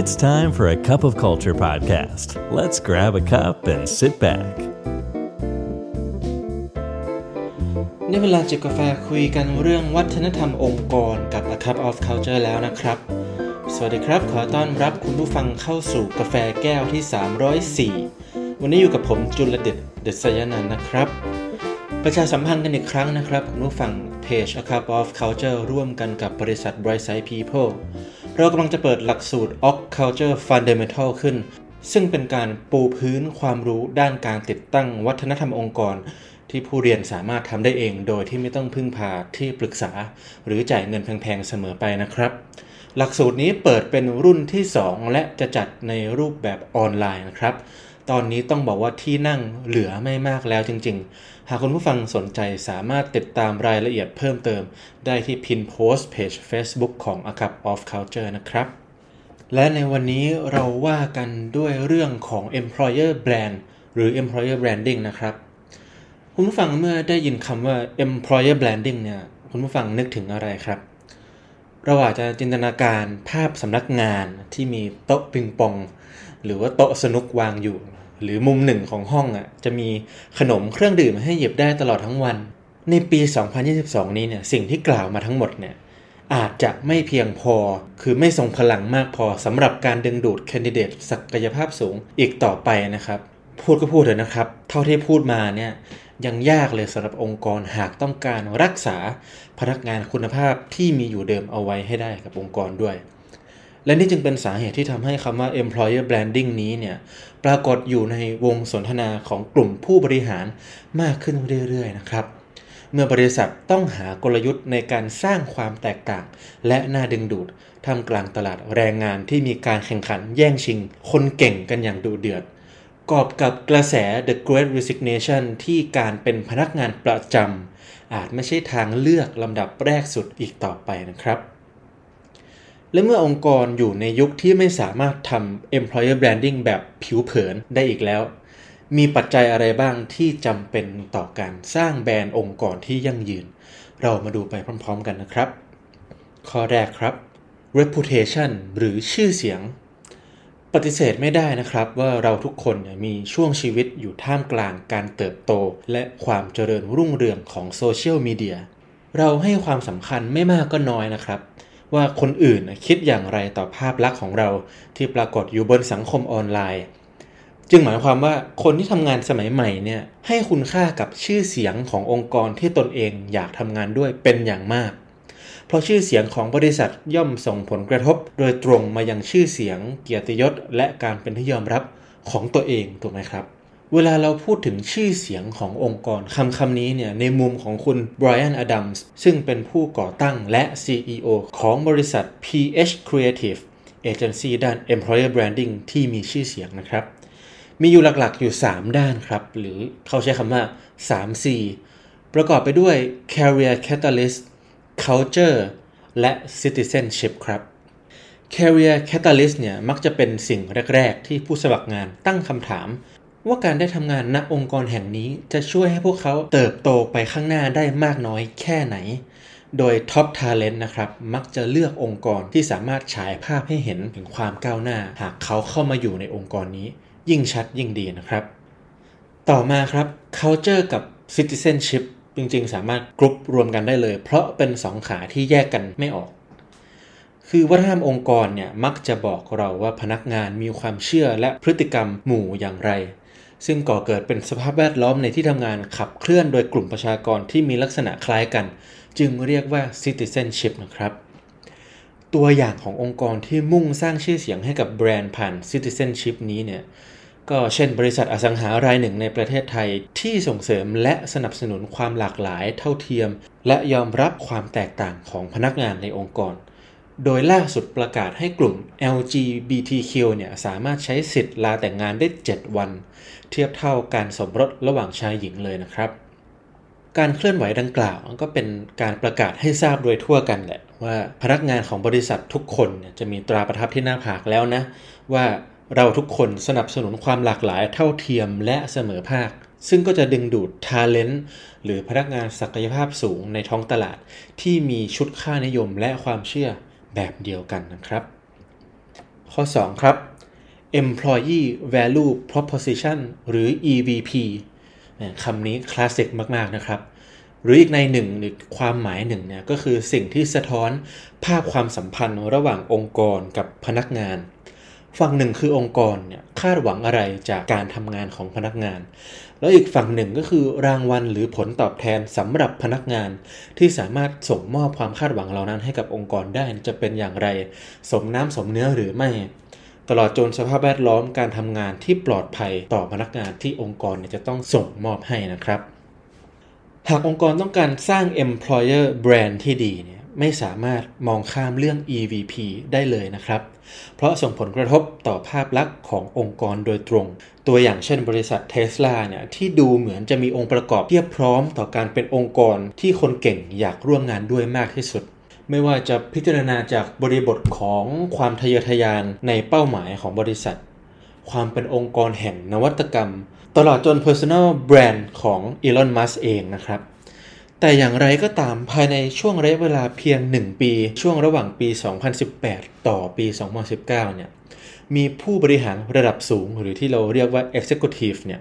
It's time for a cup of culture podcast. Let's grab a cup and sit back. ในเวลาจิบกาแฟคุยกันเรื่องวัฒนธรรมองค์กรกับ A Cup of Culture แล้วนะครับสวัสดีครับขอต้อนรับคุณผู้ฟังเข้าสู่กาแฟแก้วที่304วันนี้อยู่กับผมจุลเดชเดชยนันท์นะครับประชาสัมพันธ์กันอีกครั้งนะครับคุณผู้ฟังเพจ A Cup of Culture ร่วมกันกับบริษัท Bright Peopleเรากำลังจะเปิดหลักสูตร Ox Culture Fundamental ขึ้นซึ่งเป็นการปูพื้นความรู้ด้านการติดตั้งวัฒนธรรมองค์กรที่ผู้เรียนสามารถทำได้เองโดยที่ไม่ต้องพึ่งพาที่ปรึกษาหรือจ่ายเงินแพงๆเสมอไปนะครับหลักสูตรนี้เปิดเป็นรุ่นที่2และจะจัดในรูปแบบออนไลน์นะครับตอนนี้ต้องบอกว่าที่นั่งเหลือไม่มากแล้วจริงๆหากคุณผู้ฟังสนใจสามารถติดตามรายละเอียดเพิ่มเติมได้ที่พินโพสเพจ Facebook ของ A Cup of Culture นะครับและในวันนี้เราว่ากันด้วยเรื่องของ Employer Brand หรือ Employer Branding นะครับคุณผู้ฟังเมื่อได้ยินคำว่า Employer Branding เนี่ยคุณผู้ฟังนึกถึงอะไรครับเราอาจจะจินตนาการภาพสำนักงานที่มีโต๊ะปิงปองหรือว่าโต๊ะสนุกวางอยู่หรือมุมหนึ่งของห้องอ่ะจะมีขนมเครื่องดื่มให้หยิบได้ตลอดทั้งวันในปี2022นี้เนี่ยสิ่งที่กล่าวมาทั้งหมดเนี่ยอาจจะไม่เพียงพอคือไม่ทรงพลังมากพอสำหรับการดึงดูดแคนดิเดตศักยภาพสูงอีกต่อไปนะครับพูดก็พูดเถอะนะครับเท่าที่พูดมาเนี่ยยังยากเลยสำหรับองค์กรหากต้องการรักษาพนักงานคุณภาพที่มีอยู่เดิมเอาไว้ให้ได้กับองค์กรด้วยและนี่จึงเป็นสาเหตุที่ทำให้คำว่า employer branding นี้เนี่ยปรากฏอยู่ในวงสนทนาของกลุ่มผู้บริหารมากขึ้นเรื่อยๆนะครับเมื่อบริษัทต้องหากลยุทธ์ในการสร้างความแตกต่างและน่าดึงดูดท่ามกลางตลาดแรงงานที่มีการแข่งขันแย่งชิงคนเก่งกันอย่างดุเดือดกอบกับกระแส The Great Resignation ที่การเป็นพนักงานประจำอาจไม่ใช่ทางเลือกลำดับแรกสุดอีกต่อไปนะครับและเมื่อองค์กรอยู่ในยุคที่ไม่สามารถทำ employer branding แบบผิวเผินได้อีกแล้วมีปัจจัยอะไรบ้างที่จำเป็นต่อการสร้างแบรนด์องค์กรที่ยั่งยืนเรามาดูไปพร้อมๆกันนะครับข้อแรกครับ reputation หรือชื่อเสียงปฏิเสธไม่ได้นะครับว่าเราทุกคนมีช่วงชีวิตอยู่ท่ามกลางการเติบโตและความเจริญรุ่งเรืองของโซเชียลมีเดียเราให้ความสำคัญไม่มากก็น้อยนะครับว่าคนอื่นคิดอย่างไรต่อภาพลักษณ์ของเราที่ปรากฏอยู่บนสังคมออนไลน์จึงหมายความว่าคนที่ทำงานสมัยใหม่เนี่ยให้คุณค่ากับชื่อเสียงขององค์กรที่ตนเองอยากทำงานด้วยเป็นอย่างมากเพราะชื่อเสียงของบริษัทย่อมส่งผลกระทบโดยตรงมายังชื่อเสียงเกียรติยศและการเป็นที่ยอมรับของตัวเองถูกไหมครับเวลาเราพูดถึงชื่อเสียงขององค์กรคำนี้เนี่ยในมุมของคุณ Brian Adams ซึ่งเป็นผู้ก่อตั้งและ CEO ของบริษัท PH Creative Agency ด้าน Employer Branding ที่มีชื่อเสียงนะครับมีอยู่หลักๆอยู่3ด้านครับหรือเขาใช้คำว่า 3C ประกอบไปด้วย Career Catalyst Culture และ Citizenship ครับ Career Catalyst เนี่ยมักจะเป็นสิ่งแรกๆที่ผู้สมัครงานตั้งคำถามว่าการได้ทำงานณองค์กรแห่งนี้จะช่วยให้พวกเขาเติบโตไปข้างหน้าได้มากน้อยแค่ไหนโดย Top Talent นะครับมักจะเลือกองค์กรที่สามารถฉายภาพให้เห็นถึงความก้าวหน้าหากเขาเข้ามาอยู่ในองค์กรนี้ยิ่งชัดยิ่งดีนะครับต่อมาครับ Culture กับ Citizenship จริงๆสามารถกรุ๊ปรวมกันได้เลยเพราะเป็น2ขาที่แยกกันไม่ออกคือวัฒนธรรมองค์กรเนี่ยมักจะบอกเราว่าพนักงานมีความเชื่อและพฤติกรรมหมู่อย่างไรซึ่งก่อเกิดเป็นสภาพแวดล้อมในที่ทำงานขับเคลื่อนโดยกลุ่มประชากรที่มีลักษณะคล้ายกันจึงเรียกว่า Citizenship นะครับตัวอย่างขององค์กรที่มุ่งสร้างชื่อเสียงให้กับแบรนด์ผ่าน Citizenship นี้เนี่ยก็เช่นบริษัทอสังหารายหนึ่งในประเทศไทยที่ส่งเสริมและสนับสนุนความหลากหลายเท่าเทียมและยอมรับความแตกต่างของพนักงานในองค์กรโดยล่าสุดประกาศให้กลุ่ม LGBTQ เนี่ยสามารถใช้สิทธิ์ลาแต่งงานได้7วันเทียบเท่าการสมรสระหว่างชายหญิงเลยนะครับการเคลื่อนไหวดังกล่าวก็เป็นการประกาศให้ทราบโดยทั่วกันแหละว่าพนักงานของบริษัททุกคนเนี่ยจะมีตราประทับที่หน้าผากแล้วนะว่าเราทุกคนสนับสนุนความหลากหลายเท่าเทียมและเสมอภาคซึ่งก็จะดึงดูด talent หรือพนักงานศักยภาพสูงในท้องตลาดที่มีชุดค่านิยมและความเชื่อแบบเดียวกันนะครับ ข้อ2ครับ employee value proposition หรือ EVP คำนี้คลาสสิกมากๆนะครับหรืออีกในหนึ่งหรือความหมายหนึ่งเนี่ยก็คือสิ่งที่สะท้อนภาพความสัมพันธ์ระหว่างองค์กรกับพนักงานฝั่งหนึ่งคือองค์กรเนี่ยคาดหวังอะไรจากการทำงานของพนักงานแล้วอีกฝั่งหนึ่งก็คือรางวัลหรือผลตอบแทนสำหรับพนักงานที่สามารถส่งมอบความคาดหวังเหล่านั้นให้กับองค์กรได้จะเป็นอย่างไรสมน้ำสมเนื้อหรือไม่ตลอดจนสภาพแวดล้อมการทำงานที่ปลอดภัยต่อพนักงานที่องค์กรจะต้องส่งมอบให้นะครับหากองค์กรต้องการสร้าง employer brand ที่ดีเนี่ยไม่สามารถมองข้ามเรื่อง EVP ได้เลยนะครับเพราะส่งผลกระทบต่อภาพลักษณ์ขององค์กรโดยตรงตัวอย่างเช่นบริษัท Tesla เนี่ยที่ดูเหมือนจะมีองค์ประกอบเพียบพร้อมต่อการเป็นองค์กรที่คนเก่งอยากร่วมงานด้วยมากที่สุดไม่ว่าจะพิจารณาจากบริบทของความทะเยอทะยานในเป้าหมายของบริษัทความเป็นองค์กรแห่งนวัตกรรมตลอดจน personal brand ของ Elon Musk เองนะครับแต่อย่างไรก็ตามภายในช่วงระยะเวลาเพียง1ปีช่วงระหว่างปี2018ต่อปี2019เนี่ยมีผู้บริหารระดับสูงหรือที่เราเรียกว่า executive เนี่ย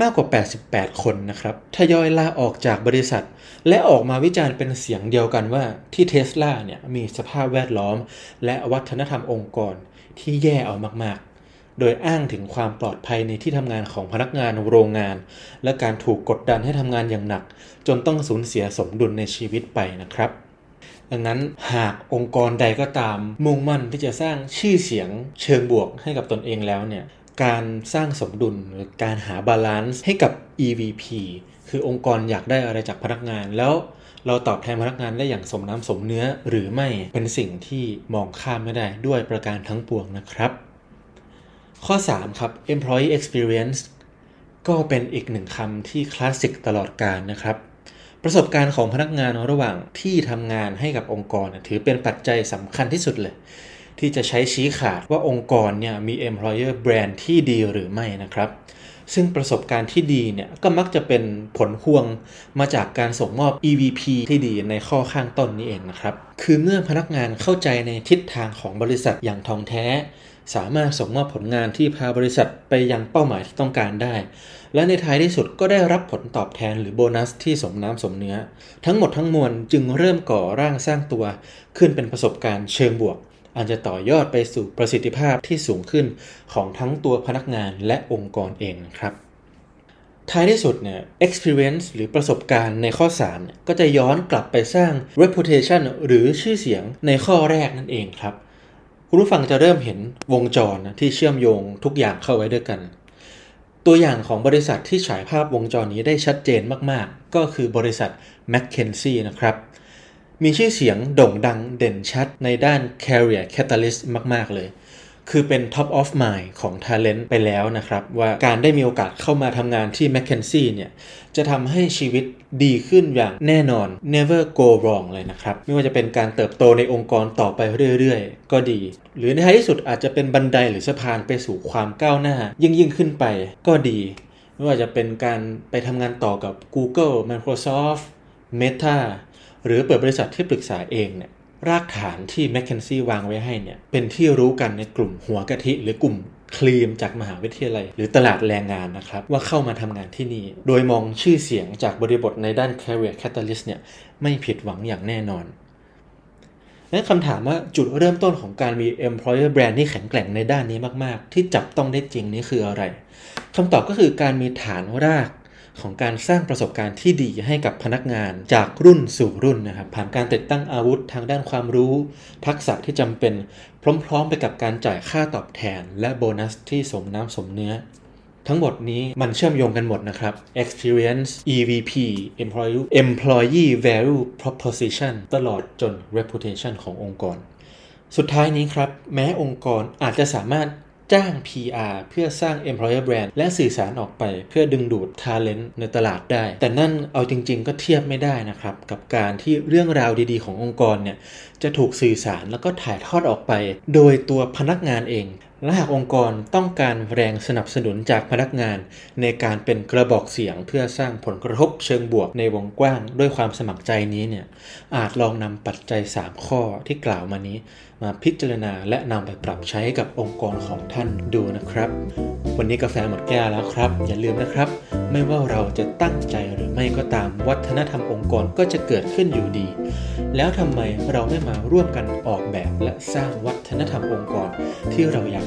มากกว่า88คนนะครับทยอยลาออกจากบริษัทและออกมาวิจารณ์เป็นเสียงเดียวกันว่าที่ Tesla เนี่ยมีสภาพแวดล้อมและวัฒนธรรมองค์กรที่แย่เอามากๆโดยอ้างถึงความปลอดภัยในที่ทำงานของพนักงานโรงงานและการถูกกดดันให้ทำงานอย่างหนักจนต้องสูญเสียสมดุลในชีวิตไปนะครับดังนั้นหากองค์กรใดก็ตามมุ่งมั่นที่จะสร้างชื่อเสียงเชิงบวกให้กับตนเองแล้วเนี่ยการสร้างสมดุลหรือการหาบาลานซ์ให้กับ EVP คือองค์กรอยากได้อะไรจากพนักงานแล้วเราตอบแทนพนักงานได้อย่างสมน้ำสมเนื้อหรือไม่เป็นสิ่งที่มองข้ามไม่ได้ด้วยประการทั้งปวงนะครับข้อ3ครับ employee experience ก็เป็นอีกหนึ่งคำที่คลาสสิกตลอดกาลนะครับประสบการณ์ของพนักงานระหว่างที่ทำงานให้กับองค์กรถือเป็นปัจจัยสำคัญที่สุดเลยที่จะใช้ชี้ขาดว่าองค์กรเนี่ยมี employer brand ที่ดีหรือไม่นะครับซึ่งประสบการณ์ที่ดีเนี่ยก็มักจะเป็นผลพวงมาจากการส่งมอบ EVP ที่ดีในข้อข้างต้นนี้เองนะครับคือเมื่อพนักงานเข้าใจในทิศทางของบริษัทอย่างท่องแท้สามารถส่งมอบผลงานที่พาบริษัทไปยังเป้าหมายที่ต้องการได้และในท้ายที่สุดก็ได้รับผลตอบแทนหรือโบนัสที่สมน้ำสมเนื้อทั้งหมดทั้งมวลจึงเริ่มก่อร่างสร้างตัวขึ้นเป็นประสบการณ์เชิงบวกอาจจะต่อยอดไปสู่ประสิทธิภาพที่สูงขึ้นของทั้งตัวพนักงานและองค์กรเองครับท้ายที่สุดเนี่ย experience หรือประสบการณ์ในข้อ3เนี่ยก็จะย้อนกลับไปสร้าง reputation หรือชื่อเสียงในข้อแรกนั่นเองครับคุณผู้ฟังจะเริ่มเห็นวงจรที่เชื่อมโยงทุกอย่างเข้าไว้ด้วยกันตัวอย่างของบริษัทที่ฉายภาพวงจรนี้ได้ชัดเจนมากๆก็คือบริษัท McKinsey นะครับมีชื่อเสียงโด่งดังเด่นชัดในด้าน Career Catalyst มากๆเลยคือเป็น Top of Mind ของ Talent ไปแล้วนะครับว่าการได้มีโอกาสเข้ามาทำงานที่ McKinsey เนี่ยจะทำให้ชีวิตดีขึ้นอย่างแน่นอน Never go wrong เลยนะครับไม่ว่าจะเป็นการเติบโตในองค์กรต่อไปเรื่อยๆก็ดีหรือในท้ายที่สุดอาจจะเป็นบันไดหรือสะพานไปสู่ความก้าวหน้ายิ่งขึ้นไปก็ดีไม่ว่าจะเป็นการไปทำงานต่อกับ Google Microsoft Meta หรือเปิดบริษัทที่ปรึกษาเองเนี่ยรากฐานที่ McKinsey วางไว้ให้เนี่ยเป็นที่รู้กันในกลุ่มหัวกะทิหรือกลุ่มครีมจากมหาวิทยาลัยหรือตลาดแรงงานนะครับว่าเข้ามาทำงานที่นี่โดยมองชื่อเสียงจากบริบทในด้าน Career Catalyst เนี่ยไม่ผิดหวังอย่างแน่นอนและคำถามว่าจุดเริ่มต้นของการมี Employer Brand ที่แข็งแกร่งในด้านนี้มากๆที่จับต้องได้จริงนี่คืออะไรคำตอบก็คือการมีฐานรากของการสร้างประสบการณ์ที่ดีให้กับพนักงานจากรุ่นสู่รุ่นนะครับผ่านการติดตั้งอาวุธทางด้านความรู้ทักษะที่จำเป็นพร้อมๆไปกับการจ่ายค่าตอบแทนและโบนัสที่สมน้ำสมเนื้อทั้งหมดนี้มันเชื่อมโยงกันหมดนะครับ Experience EVP Employee Value Proposition ตลอดจน Reputation ขององค์กรสุดท้ายนี้ครับแม้องค์กรอาจจะสามารถจ้าง PR เพื่อสร้าง Employer Brand และสื่อสารออกไปเพื่อดึงดูด Talent ในตลาดได้แต่นั่นเอาจริงๆก็เทียบไม่ได้นะครับกับการที่เรื่องราวดีๆขององค์กรเนี่ยจะถูกสื่อสารแล้วก็ถ่ายทอดออกไปโดยตัวพนักงานเองและหากองค์กรต้องการแรงสนับสนุนจากพนักงานในการเป็นกระบอกเสียงเพื่อสร้างผลกระทบเชิงบวกในวงกว้างด้วยความสมัครใจนี้เนี่ยอาจลองนำปัจจัย3ข้อที่กล่าวมานี้ มาพิจารณาและนำไปปรับใช้กับองค์กรของท่านดูนะครับวันนี้กาแฟหมดแก้วแล้วครับอย่าลืมนะครับไม่ว่าเราจะตั้งใจหรือไม่ก็ตามวัฒนธรรมองค์กรก็จะเกิดขึ้นอยู่ดีแล้วทำไมเราไม่มาร่วมกันออกแบบและสร้างวัฒนธรรมองค์กรที่เราอยาก